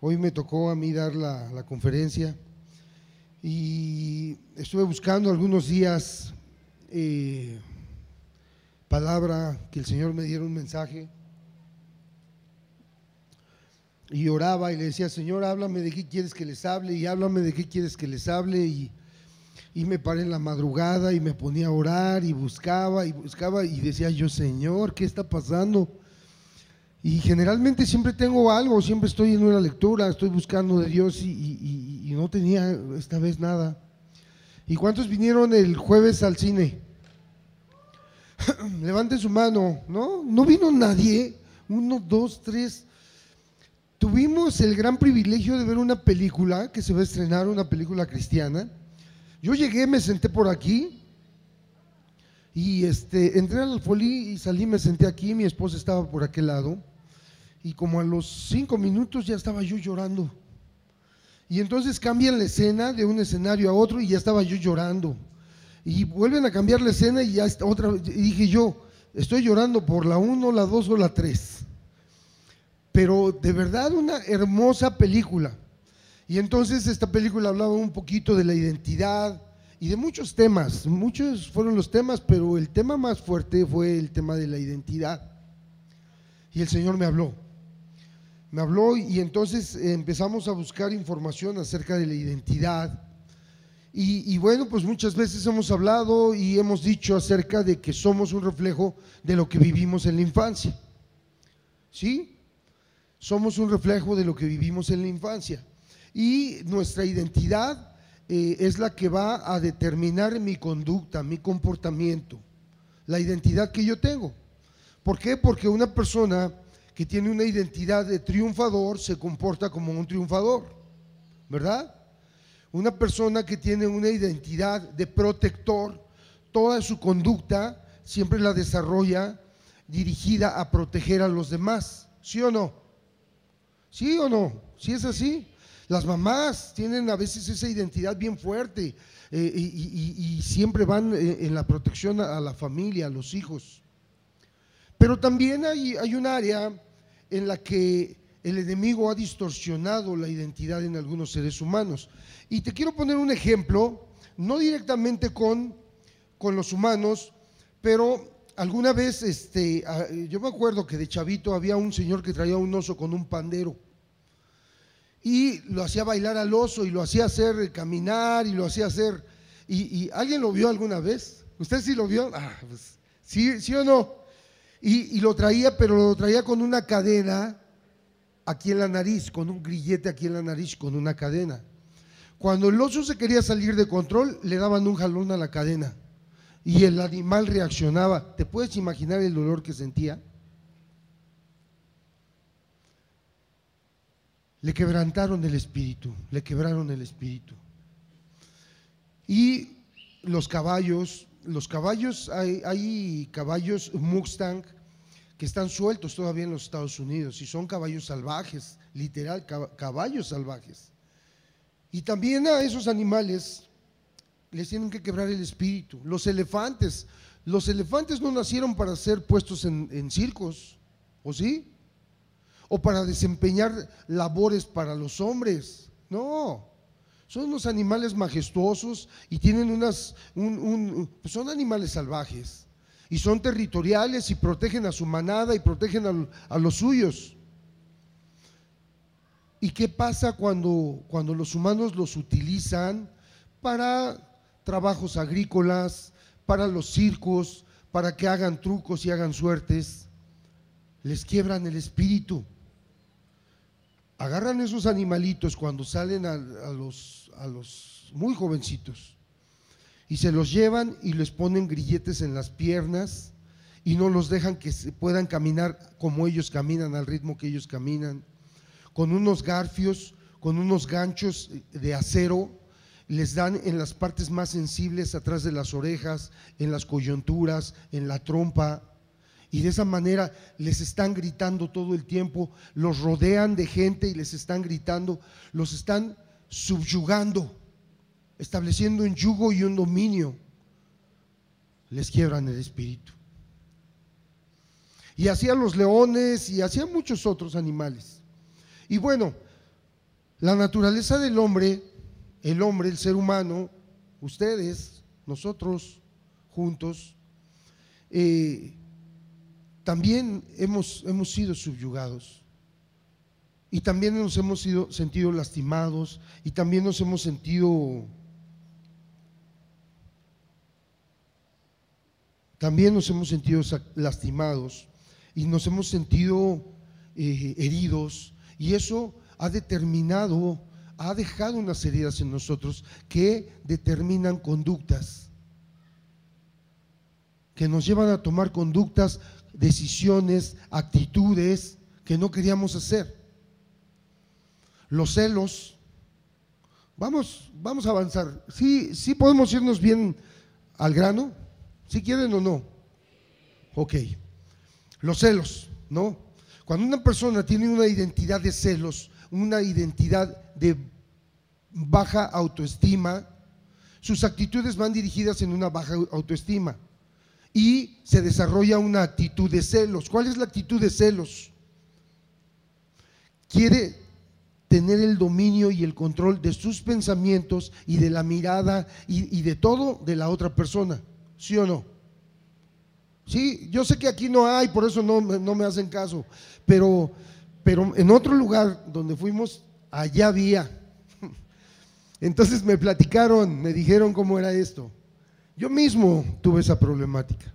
Hoy me tocó a mí dar la conferencia y estuve buscando algunos días palabra que el Señor me diera un mensaje, y oraba y le decía: Señor, háblame de qué quieres que les hable, y háblame de qué quieres que les hable, y me paré en la madrugada y me ponía a orar y buscaba y decía yo: Señor, ¿qué está pasando? Y generalmente siempre tengo algo, siempre estoy en una lectura, estoy buscando de Dios y no tenía esta vez nada. ¿Y cuántos vinieron el jueves al cine? Levanten su mano. ¿No? No vino nadie. 1, 2, 3. Tuvimos el gran privilegio de ver una película que se va a estrenar, una película cristiana. Yo llegué, me senté por aquí y entré al folí y salí, me senté aquí, mi esposa estaba por aquel lado, y como a los 5 minutos ya estaba yo llorando. Y entonces cambian la escena de un escenario a otro y ya estaba yo llorando, y vuelven a cambiar la escena y ya está otra vez. Y dije yo: estoy llorando por la 1, la 2 o la 3, pero de verdad una hermosa película. Y entonces esta película hablaba un poquito de la identidad y de muchos temas. Muchos fueron los temas, pero el tema más fuerte fue el tema de la identidad. Y el Señor me habló, y entonces empezamos a buscar información acerca de la identidad. Y bueno, pues muchas veces hemos hablado y hemos dicho acerca de que somos un reflejo de lo que vivimos en la infancia. ¿Sí? Somos un reflejo de lo que vivimos en la infancia. Y nuestra identidad es la que va a determinar mi conducta, mi comportamiento, la identidad que yo tengo. ¿Por qué? Porque una persona que tiene una identidad de triunfador se comporta como un triunfador, ¿verdad? Una persona que tiene una identidad de protector, toda su conducta siempre la desarrolla dirigida a proteger a los demás, ¿sí o no? ¿Sí o no? ¿Sí es así? Las mamás tienen a veces esa identidad bien fuerte y siempre van en la protección a la familia, a los hijos. Pero también hay un área en la que el enemigo ha distorsionado la identidad en algunos seres humanos. Y te quiero poner un ejemplo, no directamente con los humanos, pero alguna vez, yo me acuerdo que de chavito había un señor que traía un oso con un pandero. Y lo hacía bailar al oso y lo hacía hacer caminar y lo hacía hacer… ¿Y alguien lo vio alguna vez? ¿Usted sí lo vio? Ah, pues, ¿sí, sí o no? Y lo traía, pero lo traía con una cadena aquí en la nariz, con un grillete aquí en la nariz, con una cadena. Cuando el oso se quería salir de control, le daban un jalón a la cadena y el animal reaccionaba. ¿Te puedes imaginar el dolor que sentía? Le quebraron el espíritu. Y los caballos, hay caballos Mustang que están sueltos todavía en los Estados Unidos y son caballos salvajes, literal, caballos salvajes. Y también a esos animales les tienen que quebrar el espíritu. Los elefantes no nacieron para ser puestos en circos, ¿o sí? O para desempeñar labores para los hombres, no, son unos animales majestuosos y tienen son animales salvajes y son territoriales y protegen a su manada y protegen a los suyos. ¿Y qué pasa cuando los humanos los utilizan para trabajos agrícolas, para los circos, para que hagan trucos y hagan suertes? Les quiebran el espíritu. Agarran esos animalitos cuando salen a los muy jovencitos y se los llevan y les ponen grilletes en las piernas y no los dejan que puedan caminar como ellos caminan, al ritmo que ellos caminan. Con unos garfios, con unos ganchos de acero, les dan en las partes más sensibles, atrás de las orejas, en las coyunturas, en la trompa. Y de esa manera les están gritando todo el tiempo, los rodean de gente y les están gritando, los están subyugando, estableciendo un yugo y un dominio. Les quiebran el espíritu. Y así a los leones y así a muchos otros animales. Y bueno, La naturaleza del hombre, el ser humano, ustedes, nosotros, juntos, también hemos sido subyugados, y también nos hemos sentido lastimados, y también nos hemos sentido, lastimados, y nos hemos sentido heridos, y eso ha determinado, ha dejado unas heridas en nosotros que determinan conductas, que nos llevan a tomar conductas, decisiones, actitudes que no queríamos hacer. Los celos, vamos a avanzar, sí podemos irnos bien al grano, si quieren o no, ok. Los celos, ¿no? Cuando una persona tiene una identidad de celos, una identidad de baja autoestima, sus actitudes van dirigidas en una baja autoestima y se desarrolla una actitud de celos. ¿Cuál es la actitud de celos? Quiere tener el dominio y el control de sus pensamientos y de la mirada y de todo de la otra persona, ¿sí o no? Sí, yo sé que aquí no hay, por eso no me hacen caso, pero en otro lugar donde fuimos, allá había. Entonces me platicaron, me dijeron cómo era esto. Yo mismo tuve esa problemática.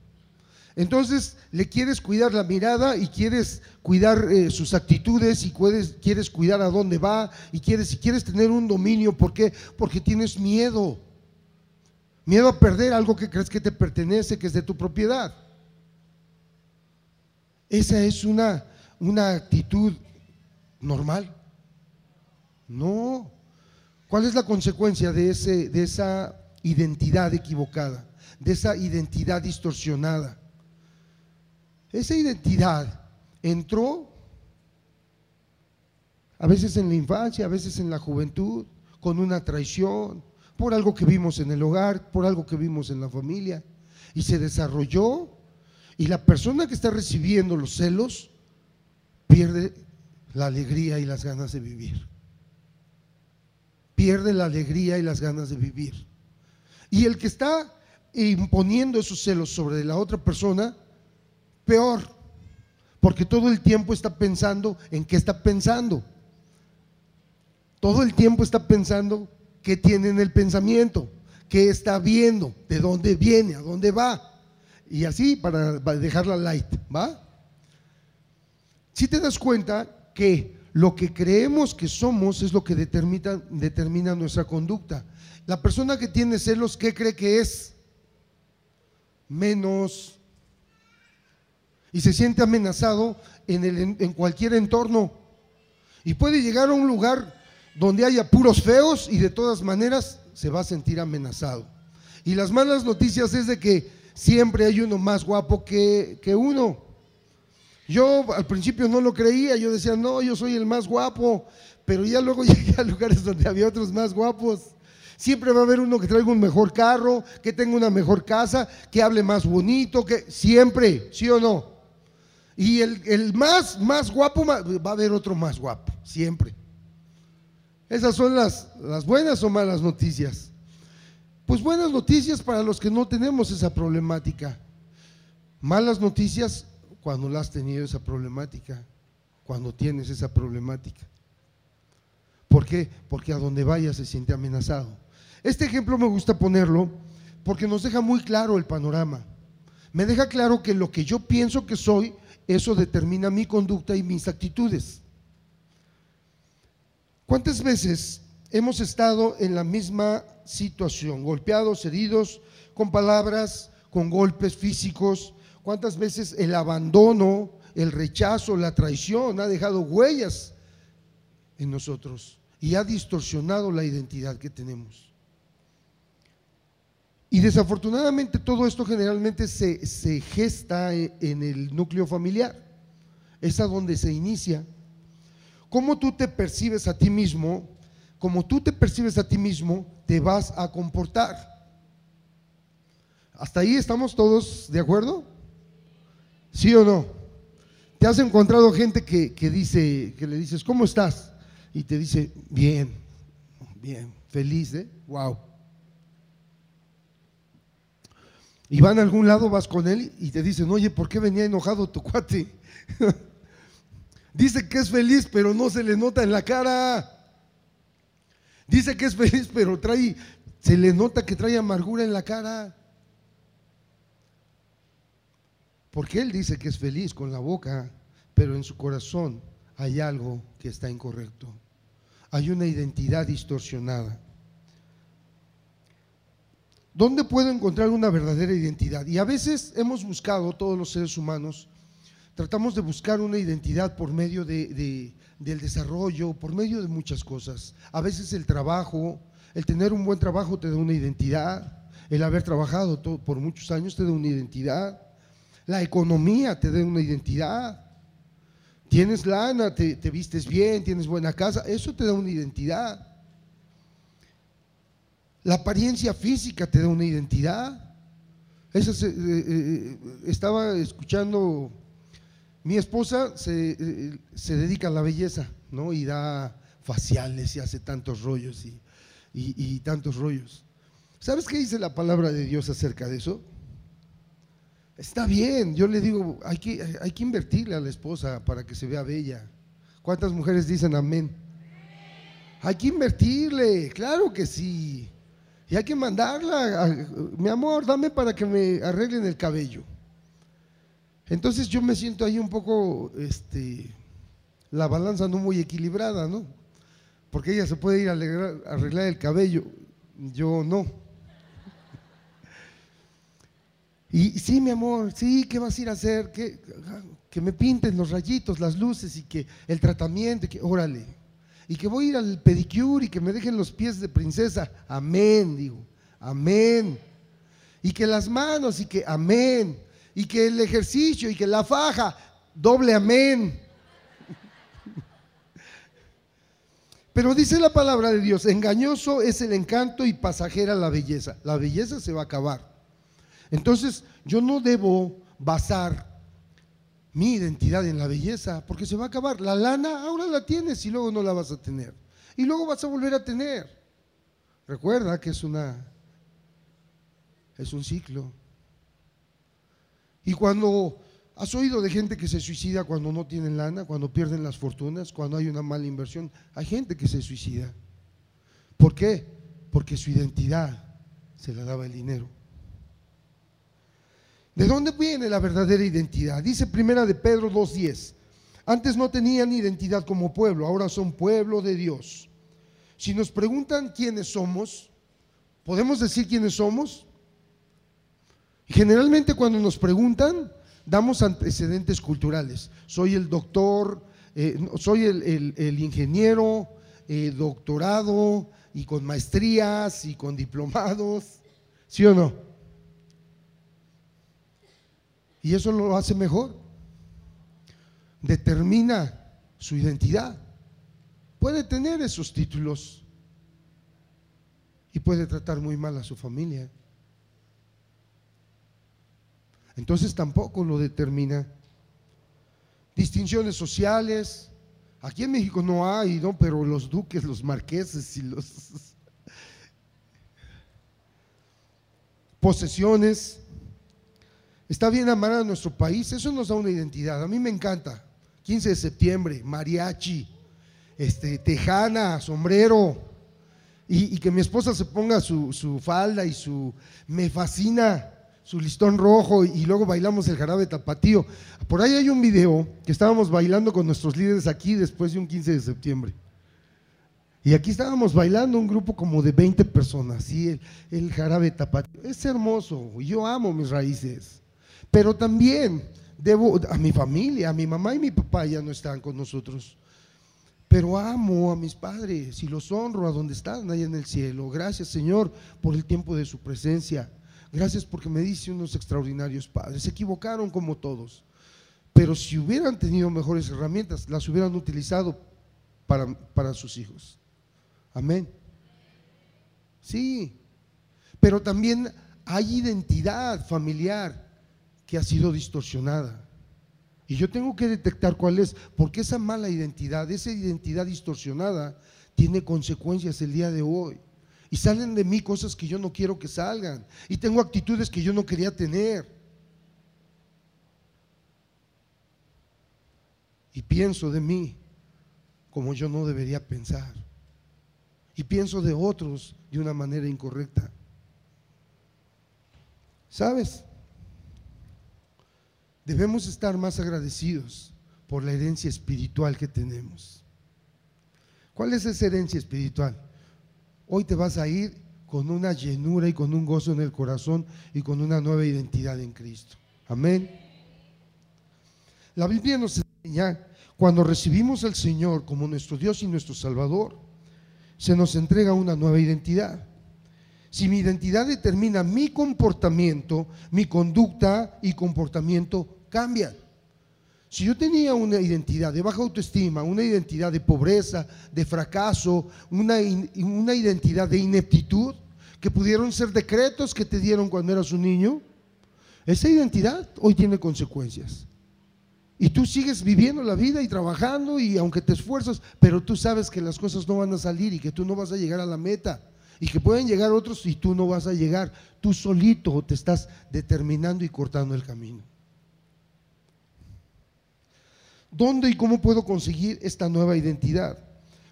Entonces le quieres cuidar la mirada y quieres cuidar sus actitudes y quieres cuidar a dónde va y quieres tener un dominio. ¿Por qué? Porque tienes miedo. Miedo a perder algo que crees que te pertenece, que es de tu propiedad. Esa es una actitud normal. No. ¿Cuál es la consecuencia de esa identidad equivocada, de esa identidad distorsionada? Esa identidad entró a veces en la infancia, a veces en la juventud, con una traición, por algo que vimos en el hogar, por algo que vimos en la familia, y se desarrolló, y la persona que está recibiendo los celos pierde la alegría y las ganas de vivir. Pierde la alegría y las ganas de vivir. Y el que está imponiendo esos celos sobre la otra persona, peor, porque todo el tiempo está pensando en qué está pensando. Todo el tiempo está pensando qué tiene en el pensamiento, qué está viendo, de dónde viene, a dónde va. Y así para dejarla light, ¿va? Si te das cuenta que lo que creemos que somos es lo que determina nuestra conducta. La persona que tiene celos, ¿qué cree que es? Menos. Y se siente amenazado en cualquier entorno. Y puede llegar a un lugar donde haya puros feos y de todas maneras se va a sentir amenazado. Y las malas noticias es de que siempre hay uno más guapo que uno. Yo al principio no lo creía, yo decía, no, yo soy el más guapo, pero ya luego llegué a lugares donde había otros más guapos. Siempre va a haber uno que traiga un mejor carro, que tenga una mejor casa, que hable más bonito, que siempre, ¿sí o no? Y el más guapo, va a haber otro más guapo, siempre. Esas son las buenas o malas noticias. Pues buenas noticias para los que no tenemos esa problemática. Malas noticias cuando la has tenido esa problemática, cuando tienes esa problemática. ¿Por qué? Porque a donde vaya se siente amenazado. Este ejemplo me gusta ponerlo porque nos deja muy claro el panorama. Me deja claro que lo que yo pienso que soy, eso determina mi conducta y mis actitudes. ¿Cuántas veces hemos estado en la misma situación? Golpeados, heridos, con palabras, con golpes físicos. ¿Cuántas veces el abandono, el rechazo, la traición ha dejado huellas en nosotros y ha distorsionado la identidad que tenemos? Y desafortunadamente todo esto generalmente se gesta en el núcleo familiar, es a donde se inicia. Cómo tú te percibes a ti mismo, como tú te percibes a ti mismo, te vas a comportar. ¿Hasta ahí estamos todos de acuerdo? ¿Sí o no? ¿Te has encontrado gente que dice, que le dices, ¿cómo estás? y te dice, bien, bien, feliz, ¿eh? Wow. Y van a algún lado, vas con él y te dicen, oye, ¿por qué venía enojado tu cuate? Dice que es feliz, pero no se le nota en la cara. Dice que es feliz, pero trae, se le nota que trae amargura en la cara. Porque él dice que es feliz con la boca, pero en su corazón hay algo que está incorrecto. Hay una identidad distorsionada. ¿Dónde puedo encontrar una verdadera identidad? Y a veces hemos buscado, todos los seres humanos, tratamos de buscar una identidad por medio del desarrollo, por medio de muchas cosas. A veces el trabajo, el tener un buen trabajo te da una identidad, el haber trabajado por muchos años te da una identidad, la economía te da una identidad, tienes lana, te vistes bien, tienes buena casa, eso te da una identidad. La apariencia física te da una identidad. Estaba escuchando… Mi esposa se dedica a la belleza, ¿no? Y da faciales y hace tantos rollos y tantos rollos. ¿Sabes qué dice la palabra de Dios acerca de eso? Está bien, yo le digo, hay que invertirle a la esposa para que se vea bella. ¿Cuántas mujeres dicen amén? Hay que invertirle, claro que sí. Y hay que mandarla, mi amor, dame para que me arreglen el cabello. Entonces yo me siento ahí un poco, la balanza no muy equilibrada, ¿no? Porque ella se puede ir a arreglar el cabello, yo no. Y sí, mi amor, sí, ¿qué vas a ir a hacer? Que me pinten los rayitos, las luces y que el tratamiento, que órale. Y que voy a ir al pedicure y que me dejen los pies de princesa, amén, digo, amén. Y que las manos y que amén. Y que el ejercicio y que la faja, doble amén. Pero dice la palabra de Dios, engañoso es el encanto y pasajera la belleza. La belleza se va a acabar. Entonces yo no debo basar mi identidad en la belleza porque se va a acabar. La lana ahora la tienes y luego no la vas a tener. Y luego vas a volver a tener. Recuerda que es un ciclo. Y cuando has oído de gente que se suicida cuando no tienen lana, cuando pierden las fortunas, cuando hay una mala inversión, hay gente que se suicida. ¿Por qué? Porque su identidad se la daba el dinero. ¿De dónde viene la verdadera identidad? Dice Primera de Pedro 2:10. Antes no tenían identidad como pueblo, ahora son pueblo de Dios. Si nos preguntan quiénes somos, ¿podemos decir quiénes somos? Generalmente cuando nos preguntan, damos antecedentes culturales. Soy el doctor, soy el ingeniero, doctorado y con maestrías y con diplomados, ¿sí o no? Y eso lo hace mejor. Determina su identidad. Puede tener esos títulos y puede tratar muy mal a su familia. Entonces tampoco lo determina. Distinciones sociales, aquí en México no hay, ¿no? Pero los duques, los marqueses y los… Posesiones. Está bien amar a nuestro país, eso nos da una identidad. A mí me encanta, 15 de septiembre, mariachi, tejana, sombrero. Y que mi esposa se ponga su falda y me fascina su listón rojo, y luego bailamos el jarabe tapatío. Por ahí hay un video que estábamos bailando con nuestros líderes aquí después de un 15 de septiembre. Y aquí estábamos bailando un grupo como de 20 personas, y el jarabe tapatío. Es hermoso, yo amo mis raíces, pero también debo a mi familia, a mi mamá y mi papá ya no están con nosotros. Pero amo a mis padres y los honro a donde están, allá en el cielo. Gracias, Señor, por el tiempo de su presencia. Gracias porque me dice unos extraordinarios padres. Se equivocaron como todos, pero si hubieran tenido mejores herramientas, las hubieran utilizado para sus hijos. Amén. Sí, pero también hay identidad familiar que ha sido distorsionada. Y yo tengo que detectar cuál es, porque esa mala identidad, esa identidad distorsionada tiene consecuencias el día de hoy. Y salen de mí cosas que yo no quiero que salgan. Y tengo actitudes que yo no quería tener. Y pienso de mí como yo no debería pensar. Y pienso de otros de una manera incorrecta. ¿Sabes? Debemos estar más agradecidos por la herencia espiritual que tenemos. ¿Cuál es esa herencia espiritual? Hoy te vas a ir con una llenura y con un gozo en el corazón y con una nueva identidad en Cristo. Amén. La Biblia nos enseña, cuando recibimos al Señor como nuestro Dios y nuestro Salvador, se nos entrega una nueva identidad. Si mi identidad determina mi comportamiento, mi conducta y comportamiento cambian. Si yo tenía una identidad de baja autoestima, una identidad de pobreza, de fracaso, una identidad de ineptitud, que pudieron ser decretos que te dieron cuando eras un niño, esa identidad hoy tiene consecuencias. Y tú sigues viviendo la vida y trabajando, y aunque te esfuerzas, pero tú sabes que las cosas no van a salir y que tú no vas a llegar a la meta. Y que pueden llegar otros y tú no vas a llegar. Tú solito te estás determinando y cortando el camino. ¿Dónde y cómo puedo conseguir esta nueva identidad?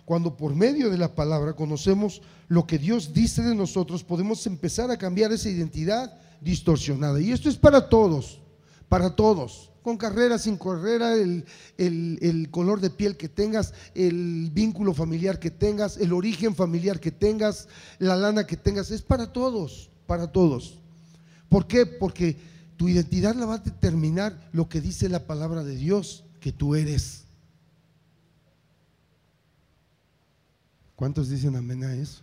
Cuando por medio de la palabra conocemos lo que Dios dice de nosotros, podemos empezar a cambiar esa identidad distorsionada. Y esto es para todos, con carrera, sin carrera, el color de piel que tengas, el vínculo familiar que tengas, el origen familiar que tengas, la lana que tengas, es para todos. ¿Por qué? Porque tu identidad la va a determinar lo que dice la palabra de Dios que tú eres. ¿Cuántos dicen amén a eso?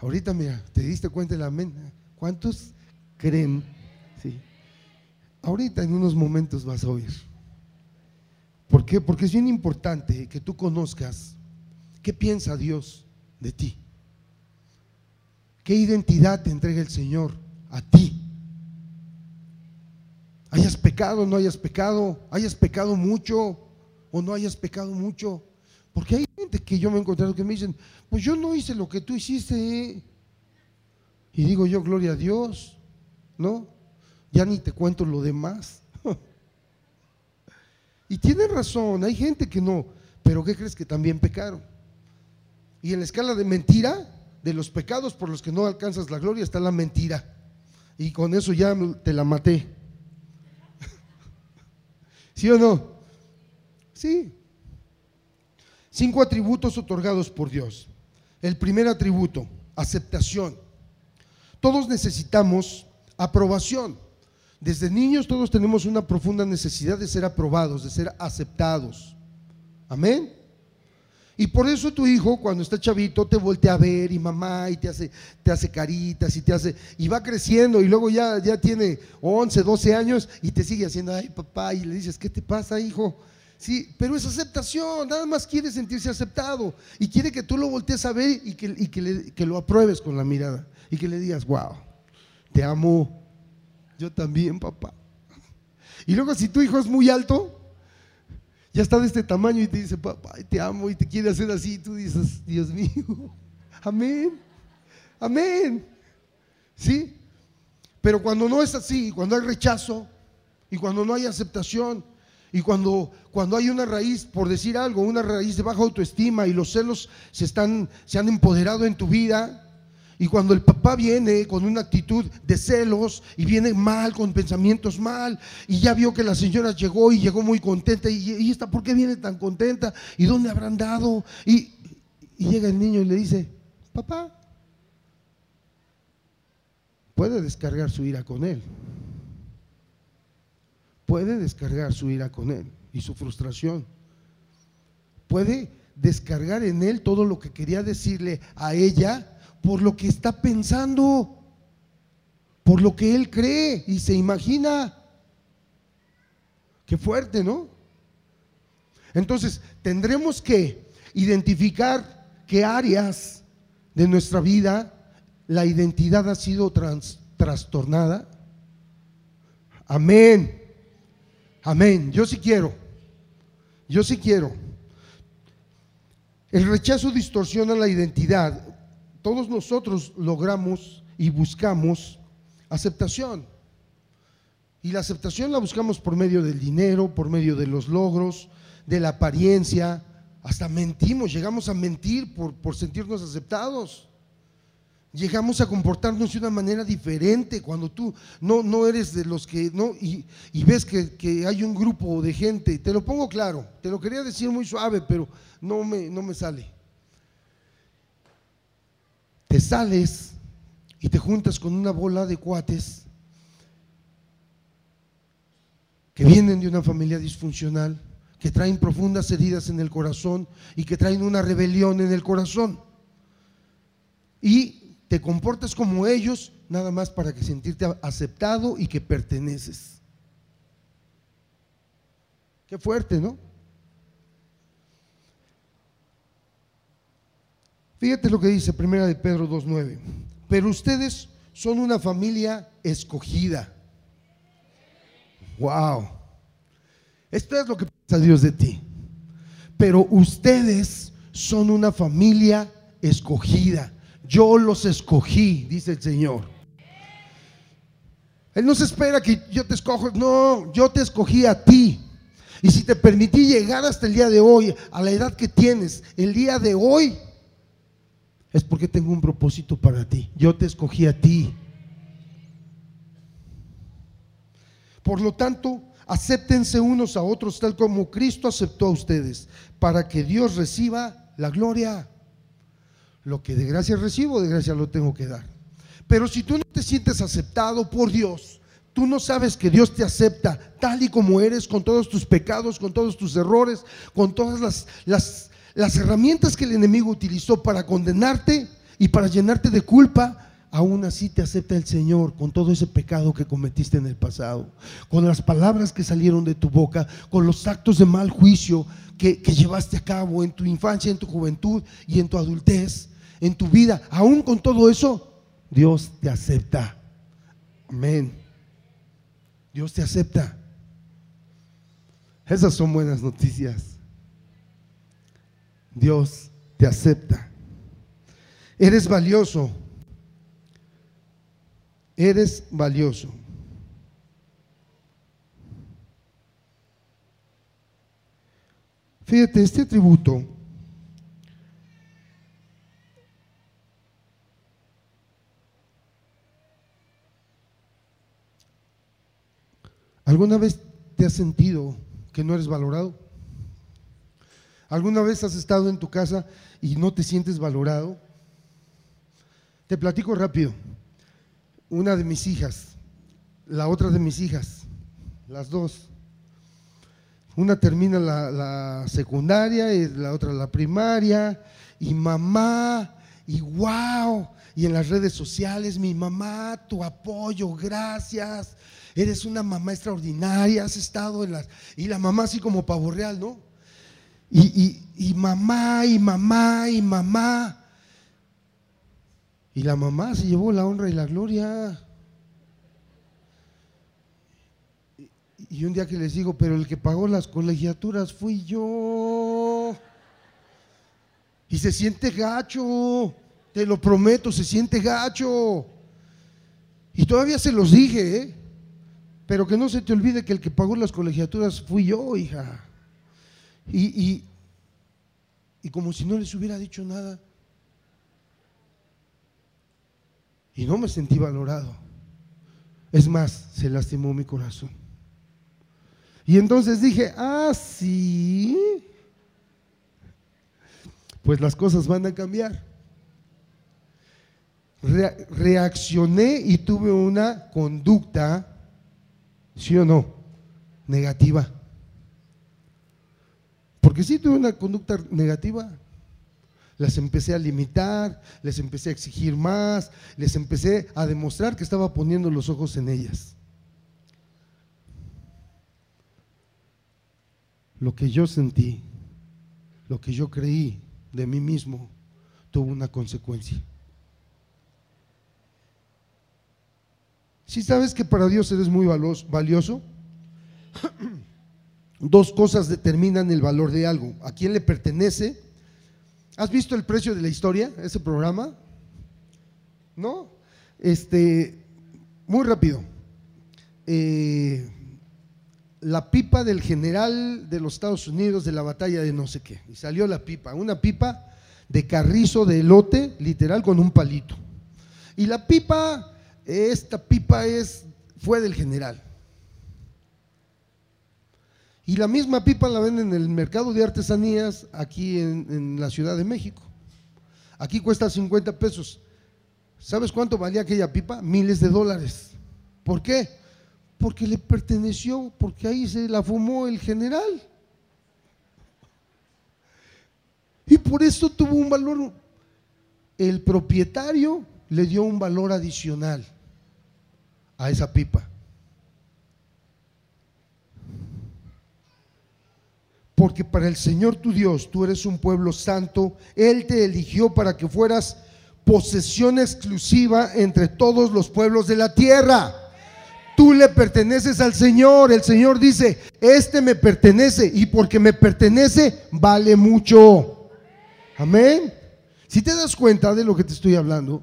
Ahorita mira, te diste cuenta del amén. ¿Cuántos creen? Sí. Ahorita en unos momentos vas a oír. ¿Por qué? Porque es bien importante que tú conozcas qué piensa Dios de ti, qué identidad te entrega el Señor a ti. Hayas pecado o no hayas pecado, hayas pecado mucho o no hayas pecado mucho, porque hay gente que yo me he encontrado que me dicen, pues yo no hice lo que tú hiciste, y digo yo, gloria a Dios, ¿no? Ya ni te cuento lo demás. Y tienen razón, hay gente que no, pero ¿qué crees? Que también pecaron. Y en la escala de mentira, de los pecados por los que no alcanzas la gloria, está la mentira. Y con eso ya te la maté. ¿Sí o no? Sí. 5 atributos otorgados por Dios. El primer atributo, aceptación. Todos necesitamos aprobación. Desde niños todos tenemos una profunda necesidad de ser aprobados, de ser aceptados. Amén. Y por eso tu hijo, cuando está chavito, te voltea a ver, y mamá, y te hace caritas, y te hace, y va creciendo, y luego ya tiene 11, 12 años y te sigue haciendo, ay papá, y le dices, ¿qué te pasa, hijo? Sí, pero es aceptación, nada más quiere sentirse aceptado y quiere que tú lo voltees a ver y que lo apruebes con la mirada y que le digas, wow, te amo. Yo también, papá. Y luego si tu hijo es muy alto, ya está de este tamaño y te dice, papá, te amo, y te quiere hacer así, y tú dices, Dios mío, amén, amén. ¿Sí? Pero cuando no es así, cuando hay rechazo y cuando no hay aceptación y cuando hay una raíz, por decir algo, una raíz de baja autoestima y los celos se han empoderado en tu vida. Y cuando el papá viene con una actitud de celos y viene mal, con pensamientos mal, y ya vio que la señora llegó y llegó muy contenta, y esta, ¿por qué viene tan contenta? ¿Y dónde habrán dado? Y llega el niño y le dice, papá, puede descargar su ira con él. Puede descargar su ira con él y su frustración. Puede descargar en él todo lo que quería decirle a ella, por lo que está pensando, por lo que él cree y se imagina. Qué fuerte, ¿no? Entonces, tendremos que identificar qué áreas de nuestra vida la identidad ha sido trastornada. Amén. Amén. Yo sí quiero. Yo sí quiero. El rechazo distorsiona la identidad. Todos nosotros logramos y buscamos aceptación. Y la aceptación la buscamos por medio del dinero, por medio de los logros, de la apariencia. Hasta mentimos, llegamos a mentir por sentirnos aceptados. Llegamos a comportarnos de una manera diferente cuando tú no eres de los que no y ves que hay un grupo de gente. Te lo pongo claro, te lo quería decir muy suave, pero no me sale. Te sales y te juntas con una bola de cuates que vienen de una familia disfuncional, que traen profundas heridas en el corazón y que traen una rebelión en el corazón. Y te comportas como ellos, nada más para que sentirte aceptado y que perteneces. Qué fuerte, ¿no? Fíjate lo que dice 1 de Pedro 2:9. Pero ustedes son una familia escogida. Wow. Esto es lo que piensa Dios de ti. Pero ustedes son una familia escogida. Yo los escogí, dice el Señor. Él no se espera que yo te escoja. No, yo te escogí a ti. Y si te permití llegar hasta el día de hoy, a la edad que tienes, el día de hoy, es porque tengo un propósito para ti. Yo te escogí a ti. Por lo tanto, acéptense unos a otros tal como Cristo aceptó a ustedes, para que Dios reciba la gloria. Lo que de gracia recibo, de gracia lo tengo que dar. Pero si tú no te sientes aceptado por Dios, tú no sabes que Dios te acepta tal y como eres, con todos tus pecados, con todos tus errores, con todas las herramientas que el enemigo utilizó para condenarte y para llenarte de culpa. Aún así te acepta el Señor con todo ese pecado que cometiste en el pasado, con las palabras que salieron de tu boca, con los actos de mal juicio que llevaste a cabo en tu infancia, en tu juventud y en tu adultez, en tu vida. Aún con todo eso, Dios te acepta. Amén. Dios te acepta. Esas son buenas noticias. Dios te acepta. Eres valioso. Eres valioso. Fíjate, este atributo ¿alguna vez te has sentido que no eres valorado? ¿Alguna vez has estado en tu casa y no te sientes valorado? Te platico rápido. Una de mis hijas, la otra de mis hijas, las dos. Una termina la secundaria y la otra la primaria. Y mamá, y wow, y en las redes sociales, mi mamá, tu apoyo, gracias. Eres una mamá extraordinaria, has estado en las… Y la mamá así como pavo real, ¿no? Y mamá, y mamá, y mamá. Y la mamá se llevó la honra y la gloria. Y un día que les digo, pero el que pagó las colegiaturas fui yo. Y se siente gacho, te lo prometo, se siente gacho. Y todavía se los dije, ¿eh? Pero que no se te olvide que el que pagó las colegiaturas fui yo, hija. Y como si no les hubiera dicho nada. Y no me sentí valorado. Es más, se lastimó mi corazón. Y entonces dije, ah, sí, pues las cosas van a cambiar. Reaccioné y tuve una conducta, sí o no, negativa. Porque sí tuve una conducta negativa. Las empecé a limitar, les empecé a exigir más, les empecé a demostrar que estaba poniendo los ojos en ellas. Lo que yo sentí, lo que yo creí de mí mismo, tuvo una consecuencia. ¿Sí sabes que para Dios eres muy valioso? Dos cosas determinan el valor de algo: a quién le pertenece. ¿Has visto El Precio de la Historia, ese programa? ¿No? Muy rápido. La pipa del general de los Estados Unidos de la batalla de no sé qué. Y salió la pipa, una pipa de carrizo de elote, literal, con un palito. Y la pipa, fue del general. Y la misma pipa la venden en el mercado de artesanías aquí en la Ciudad de México. Aquí cuesta 50 pesos. ¿Sabes cuánto valía aquella pipa? Miles de dólares. ¿Por qué? Porque le perteneció, porque ahí se la fumó el general. Y por eso tuvo un valor. El propietario le dio un valor adicional a esa pipa. Porque para el Señor tu Dios, tú eres un pueblo santo, Él te eligió para que fueras posesión exclusiva entre todos los pueblos de la tierra. Tú le perteneces al Señor. El Señor dice: este me pertenece, y porque me pertenece, vale mucho. Amén. Si te das cuenta de lo que te estoy hablando,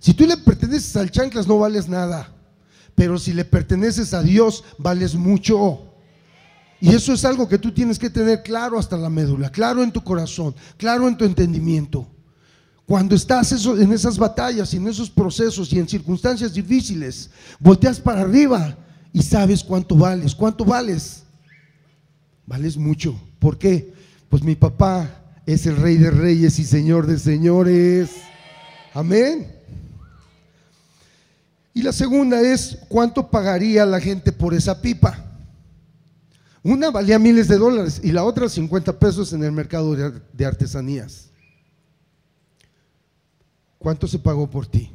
si tú le perteneces al chanclas, no vales nada, pero si le perteneces a Dios, vales mucho. Y eso es algo que tú tienes que tener claro hasta la médula, claro en tu corazón, claro en tu entendimiento. Cuando estás en esas batallas y en esos procesos y en circunstancias difíciles, volteas para arriba y sabes cuánto vales. ¿Cuánto vales? Vales mucho. ¿Por qué? Pues mi papá es el Rey de Reyes y Señor de Señores. Amén. Y la segunda es: ¿cuánto pagaría la gente por esa pipa? Una valía miles de dólares y la otra 50 pesos en el mercado de artesanías. ¿Cuánto se pagó por ti?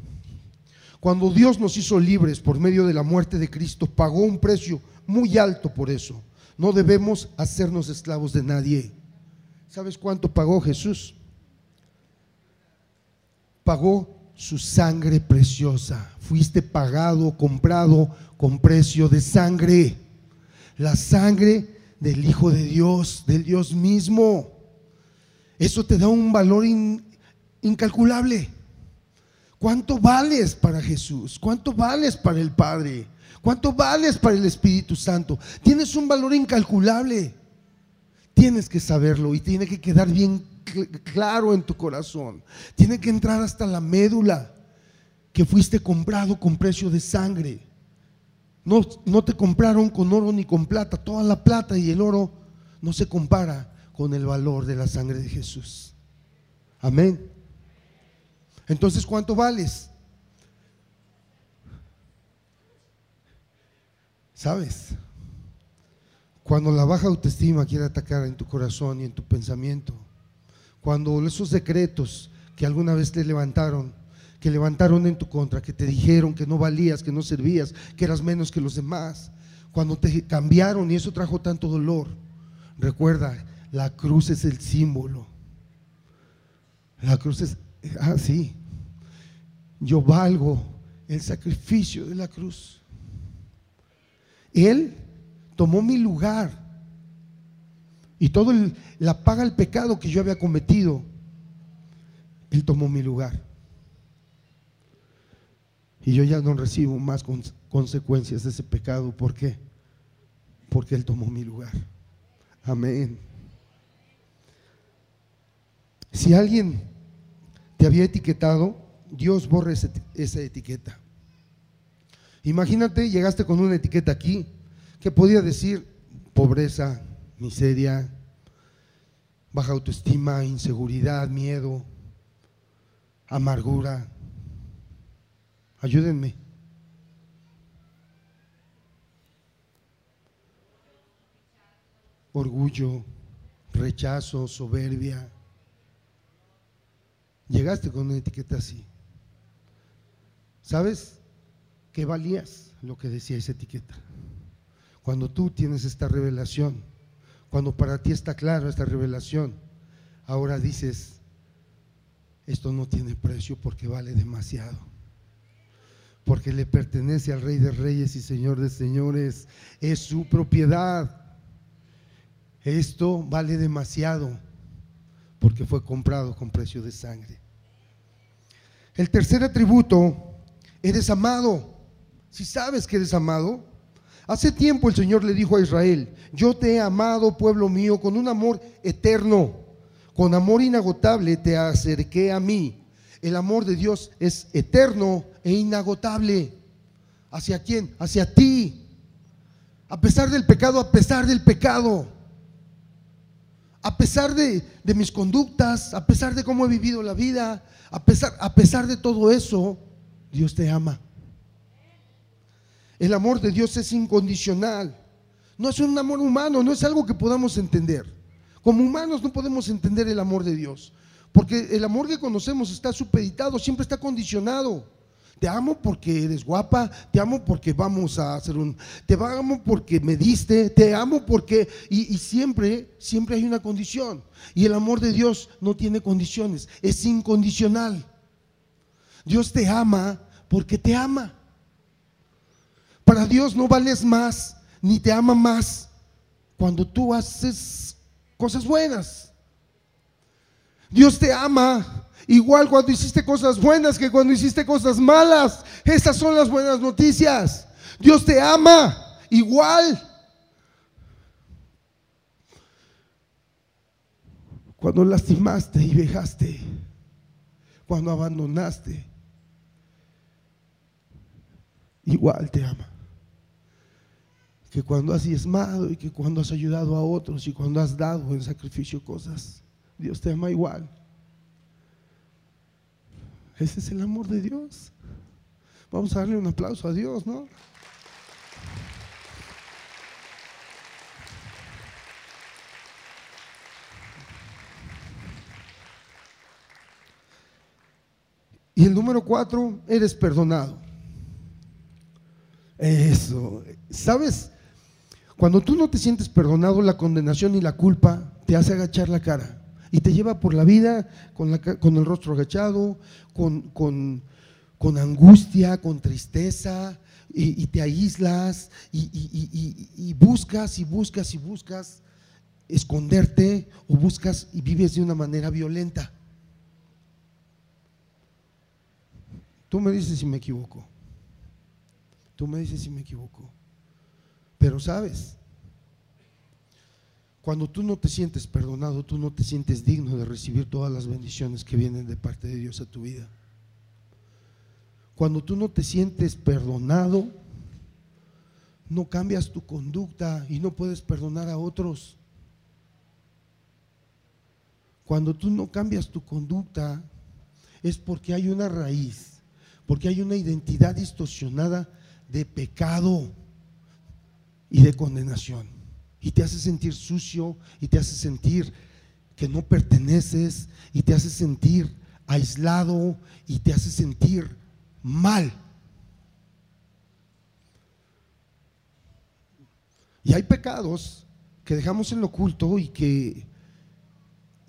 Cuando Dios nos hizo libres por medio de la muerte de Cristo, pagó un precio muy alto por eso. No debemos hacernos esclavos de nadie. ¿Sabes cuánto pagó Jesús? Pagó su sangre preciosa. Fuiste pagado, comprado con precio de sangre. La sangre del Hijo de Dios, del Dios mismo. Eso te da un valor incalculable. ¿Cuánto vales para Jesús? ¿Cuánto vales para el Padre? ¿Cuánto vales para el Espíritu Santo? Tienes un valor incalculable. Tienes que saberlo y tiene que quedar bien claro en tu corazón. Tiene que entrar hasta la médula que fuiste comprado con precio de sangre. No te compraron con oro ni con plata. Toda la plata y el oro no se compara con el valor de la sangre de Jesús. Amén. Entonces, ¿cuánto vales? ¿Sabes? Cuando la baja autoestima quiere atacar en tu corazón y en tu pensamiento, cuando esos decretos que alguna vez te levantaron, que levantaron en tu contra, que te dijeron que no valías, que no servías, que eras menos que los demás, cuando te cambiaron y eso trajo tanto dolor, recuerda, la cruz es el símbolo. La cruz es, sí, yo valgo el sacrificio de la cruz. Él tomó mi lugar y todo la paga el pecado que yo había cometido. Él tomó mi lugar. Y yo ya no recibo más consecuencias de ese pecado. ¿Por qué? Porque Él tomó mi lugar. Amén. Si alguien te había etiquetado, Dios borra esa etiqueta. Imagínate, llegaste con una etiqueta aquí que podía decir pobreza, miseria, baja autoestima, inseguridad, miedo, amargura. Ayúdenme. Orgullo, rechazo, soberbia. Llegaste con una etiqueta así. ¿Sabes qué valías? Lo que decía esa etiqueta. Cuando tú tienes esta revelación, cuando para ti está clara esta revelación, ahora dices: esto no tiene precio porque vale demasiado. Porque le pertenece al Rey de Reyes y Señor de Señores, es su propiedad. Esto vale demasiado porque fue comprado con precio de sangre. El tercer atributo, eres amado. Si sabes que eres amado. Hace tiempo el Señor le dijo a Israel: yo te he amado, pueblo mío, con un amor eterno, con amor inagotable te acerqué a mí. El amor de Dios es eterno e inagotable. ¿Hacia quién? Hacia ti. A pesar del pecado, a pesar del pecado, a pesar de mis conductas, a pesar de cómo he vivido la vida, a pesar de todo eso, Dios te ama. El amor de Dios es incondicional. No es un amor humano, no es algo que podamos entender. Como humanos no podemos entender el amor de Dios, porque el amor que conocemos está supeditado, siempre está condicionado. Te amo porque eres guapa, te amo porque vamos a hacer te amo porque me diste, te amo porque… Y siempre hay una condición. Y el amor de Dios no tiene condiciones, es incondicional. Dios te ama porque te ama. Para Dios no vales más, ni te ama más cuando tú haces cosas buenas. Dios te ama igual cuando hiciste cosas buenas que cuando hiciste cosas malas. Esas son las buenas noticias. Dios te ama igual cuando lastimaste y vejaste, cuando abandonaste. Igual te ama que cuando has diezmado y que cuando has ayudado a otros y cuando has dado en sacrificio cosas. Dios te ama igual. Ese es el amor de Dios. Vamos a darle un aplauso a Dios, ¿no? Y el número 4, eres perdonado. Eso, ¿sabes? Cuando tú no te sientes perdonado, la condenación y la culpa te hace agachar la cara y te lleva por la vida con el rostro agachado, con angustia, con tristeza, y te aíslas y buscas esconderte, o buscas y vives de una manera violenta. Tú me dices si me equivoco. Tú me dices si me equivoco. Pero sabes, cuando tú no te sientes perdonado, tú no te sientes digno de recibir todas las bendiciones que vienen de parte de Dios a tu vida. Cuando tú no te sientes perdonado, no cambias tu conducta y no puedes perdonar a otros. Cuando tú no cambias tu conducta, es porque hay una raíz, porque hay una identidad distorsionada de pecado y de condenación, y te hace sentir sucio, y te hace sentir que no perteneces, y te hace sentir aislado, y te hace sentir mal. Y hay pecados que dejamos en lo oculto y que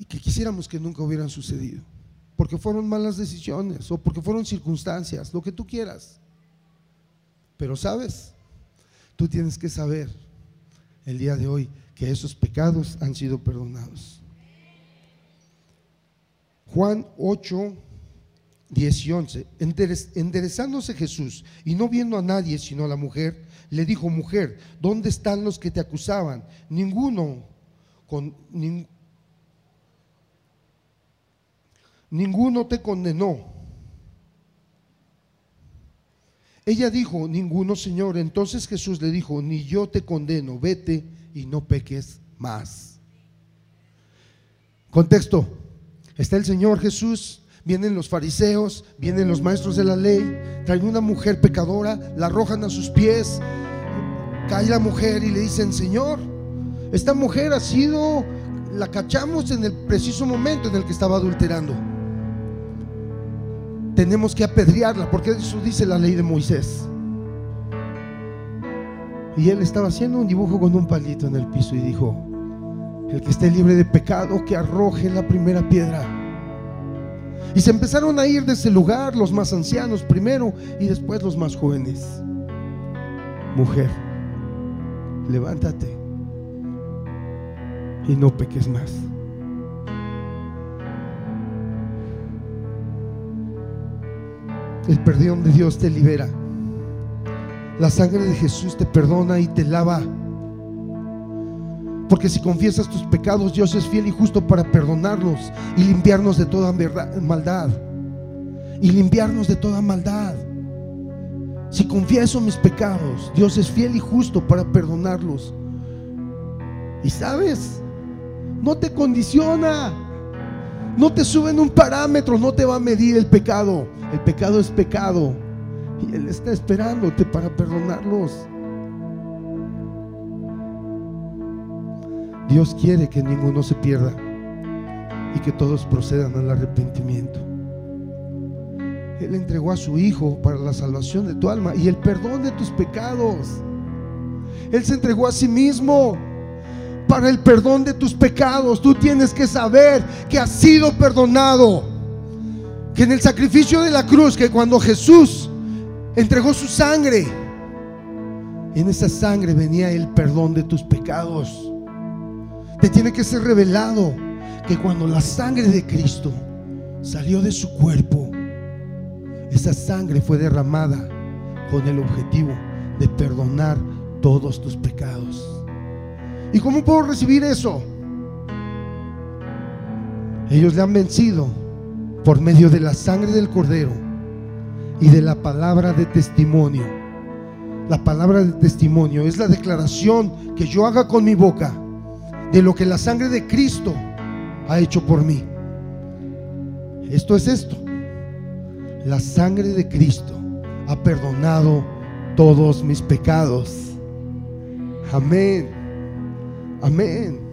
quisiéramos que nunca hubieran sucedido, porque fueron malas decisiones o porque fueron circunstancias, lo que tú quieras. Pero sabes, tú tienes que saber el día de hoy que esos pecados han sido perdonados. Juan 8:11. Enderezándose Jesús y no viendo a nadie sino a la mujer, le dijo: mujer, ¿dónde están los que te acusaban? Ninguno te condenó. Ella dijo: ninguno, Señor. Entonces Jesús le dijo: ni yo te condeno, vete y no peques más. Contexto: está el Señor Jesús, vienen los fariseos, vienen los maestros de la ley, traen una mujer pecadora, la arrojan a sus pies, cae la mujer y le dicen: Señor, esta mujer ha sido, la cachamos en el preciso momento en el que estaba adulterando. Tenemos que apedrearla, porque eso dice la ley de Moisés. Y él estaba haciendo un dibujo con un palito en el piso y dijo: el que esté libre de pecado, que arroje la primera piedra. Y se empezaron a ir de ese lugar los más ancianos primero y después los más jóvenes. Mujer, levántate. y no peques más. El perdón de Dios te libera. La sangre de Jesús te perdona y te lava. Porque si confiesas tus pecados, Dios es fiel y justo para perdonarlos y limpiarnos de toda maldad. Y limpiarnos de toda maldad. Si confieso mis pecados, Dios es fiel y justo para perdonarlos. Y sabes, no te condiciona, no te sube en un parámetro, no te va a medir el pecado. El pecado es pecado y Él está esperándote para perdonarlos. Dios quiere que ninguno se pierda y que todos procedan al arrepentimiento. Él entregó a su Hijo para la salvación de tu alma y el perdón de tus pecados. Él se entregó a sí mismo para el perdón de tus pecados. Tú tienes que saber que has sido perdonado, que en el sacrificio de la cruz, que cuando Jesús entregó su sangre, en esa sangre venía el perdón de tus pecados. Te tiene que ser revelado que cuando la sangre de Cristo salió de su cuerpo, esa sangre fue derramada con el objetivo de perdonar todos tus pecados. ¿Y cómo puedo recibir eso? Ellos le han vencido por medio de la sangre del Cordero y de la palabra de testimonio. La palabra de testimonio es la declaración que yo haga con mi boca de lo que la sangre de Cristo ha hecho por mí. Esto es esto: la sangre de Cristo ha perdonado todos mis pecados. Amén. Amén.